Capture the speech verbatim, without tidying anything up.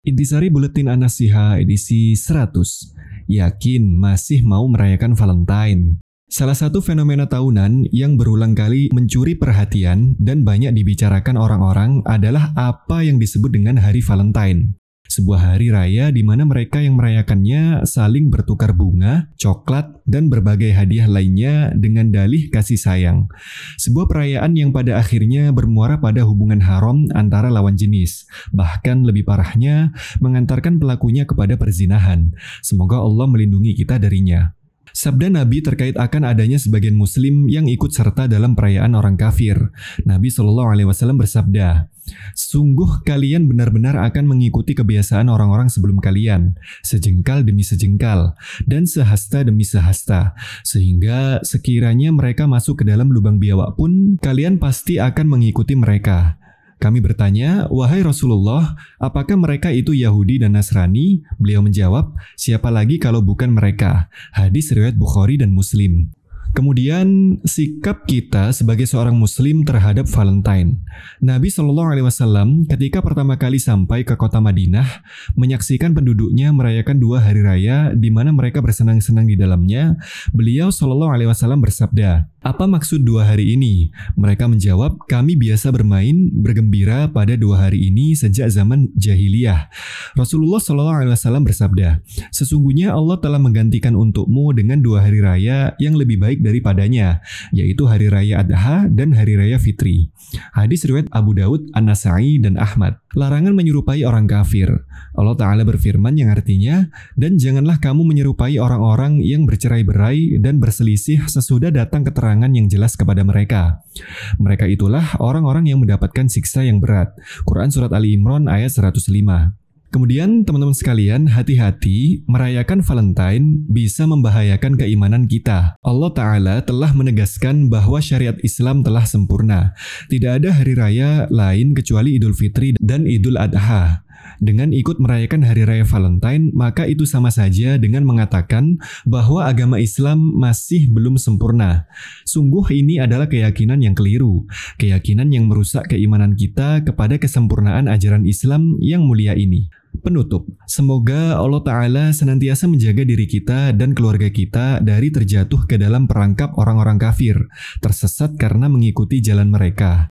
Intisari Buletin Anasihah edisi seratus. Yakin masih mau merayakan Valentine. Salah satu fenomena tahunan yang berulang kali mencuri perhatian dan banyak dibicarakan orang-orang adalah apa yang disebut dengan Hari Valentine. Sebuah hari raya di mana mereka yang merayakannya saling bertukar bunga, coklat, dan berbagai hadiah lainnya dengan dalih kasih sayang. Sebuah perayaan yang pada akhirnya bermuara pada hubungan haram antara lawan jenis. Bahkan lebih parahnya, mengantarkan pelakunya kepada perzinahan. Semoga Allah melindungi kita darinya. Sabda Nabi terkait akan adanya sebagian Muslim yang ikut serta dalam perayaan orang kafir. Nabi shallallahu alaihi wasallam bersabda, "Sungguh kalian benar-benar akan mengikuti kebiasaan orang-orang sebelum kalian, sejengkal demi sejengkal, dan sehasta demi sehasta, sehingga sekiranya mereka masuk ke dalam lubang biawak pun, kalian pasti akan mengikuti mereka." Kami bertanya, "Wahai Rasulullah, apakah mereka itu Yahudi dan Nasrani?" Beliau menjawab, "Siapa lagi kalau bukan mereka." Hadis riwayat Bukhari dan Muslim. Kemudian, sikap kita sebagai seorang Muslim terhadap Valentine. Nabi shallallahu alaihi wasallam ketika pertama kali sampai ke kota Madinah, menyaksikan penduduknya merayakan dua hari raya di mana mereka bersenang-senang di dalamnya. Beliau shallallahu alaihi wasallam bersabda, "Apa maksud dua hari ini?" Mereka menjawab, "Kami biasa bermain, bergembira pada dua hari ini sejak zaman jahiliyah." Rasulullah shallallahu alaihi wasallam bersabda, "Sesungguhnya Allah telah menggantikan untukmu dengan dua hari raya yang lebih baik daripadanya, yaitu Hari Raya Adha dan Hari Raya Fitri." Hadis riwayat Abu Daud, An-Nasa'i, dan Ahmad. Larangan menyerupai orang kafir. Allah Ta'ala berfirman yang artinya, "Dan janganlah kamu menyerupai orang-orang yang bercerai-berai dan berselisih sesudah datang keterangan yang jelas kepada mereka. Mereka itulah orang-orang yang mendapatkan siksa yang berat." Quran Surat Ali Imran ayat seratus lima. Kemudian teman-teman sekalian, hati-hati, merayakan Valentine bisa membahayakan keimanan kita. Allah Ta'ala telah menegaskan bahwa syariat Islam telah sempurna. Tidak ada hari raya lain kecuali Idul Fitri dan Idul Adha. Dengan ikut merayakan Hari Raya Valentine, maka itu sama saja dengan mengatakan bahwa agama Islam masih belum sempurna. Sungguh ini adalah keyakinan yang keliru, keyakinan yang merusak keimanan kita kepada kesempurnaan ajaran Islam yang mulia ini. Penutup, semoga Allah Ta'ala senantiasa menjaga diri kita dan keluarga kita dari terjatuh ke dalam perangkap orang-orang kafir, tersesat karena mengikuti jalan mereka.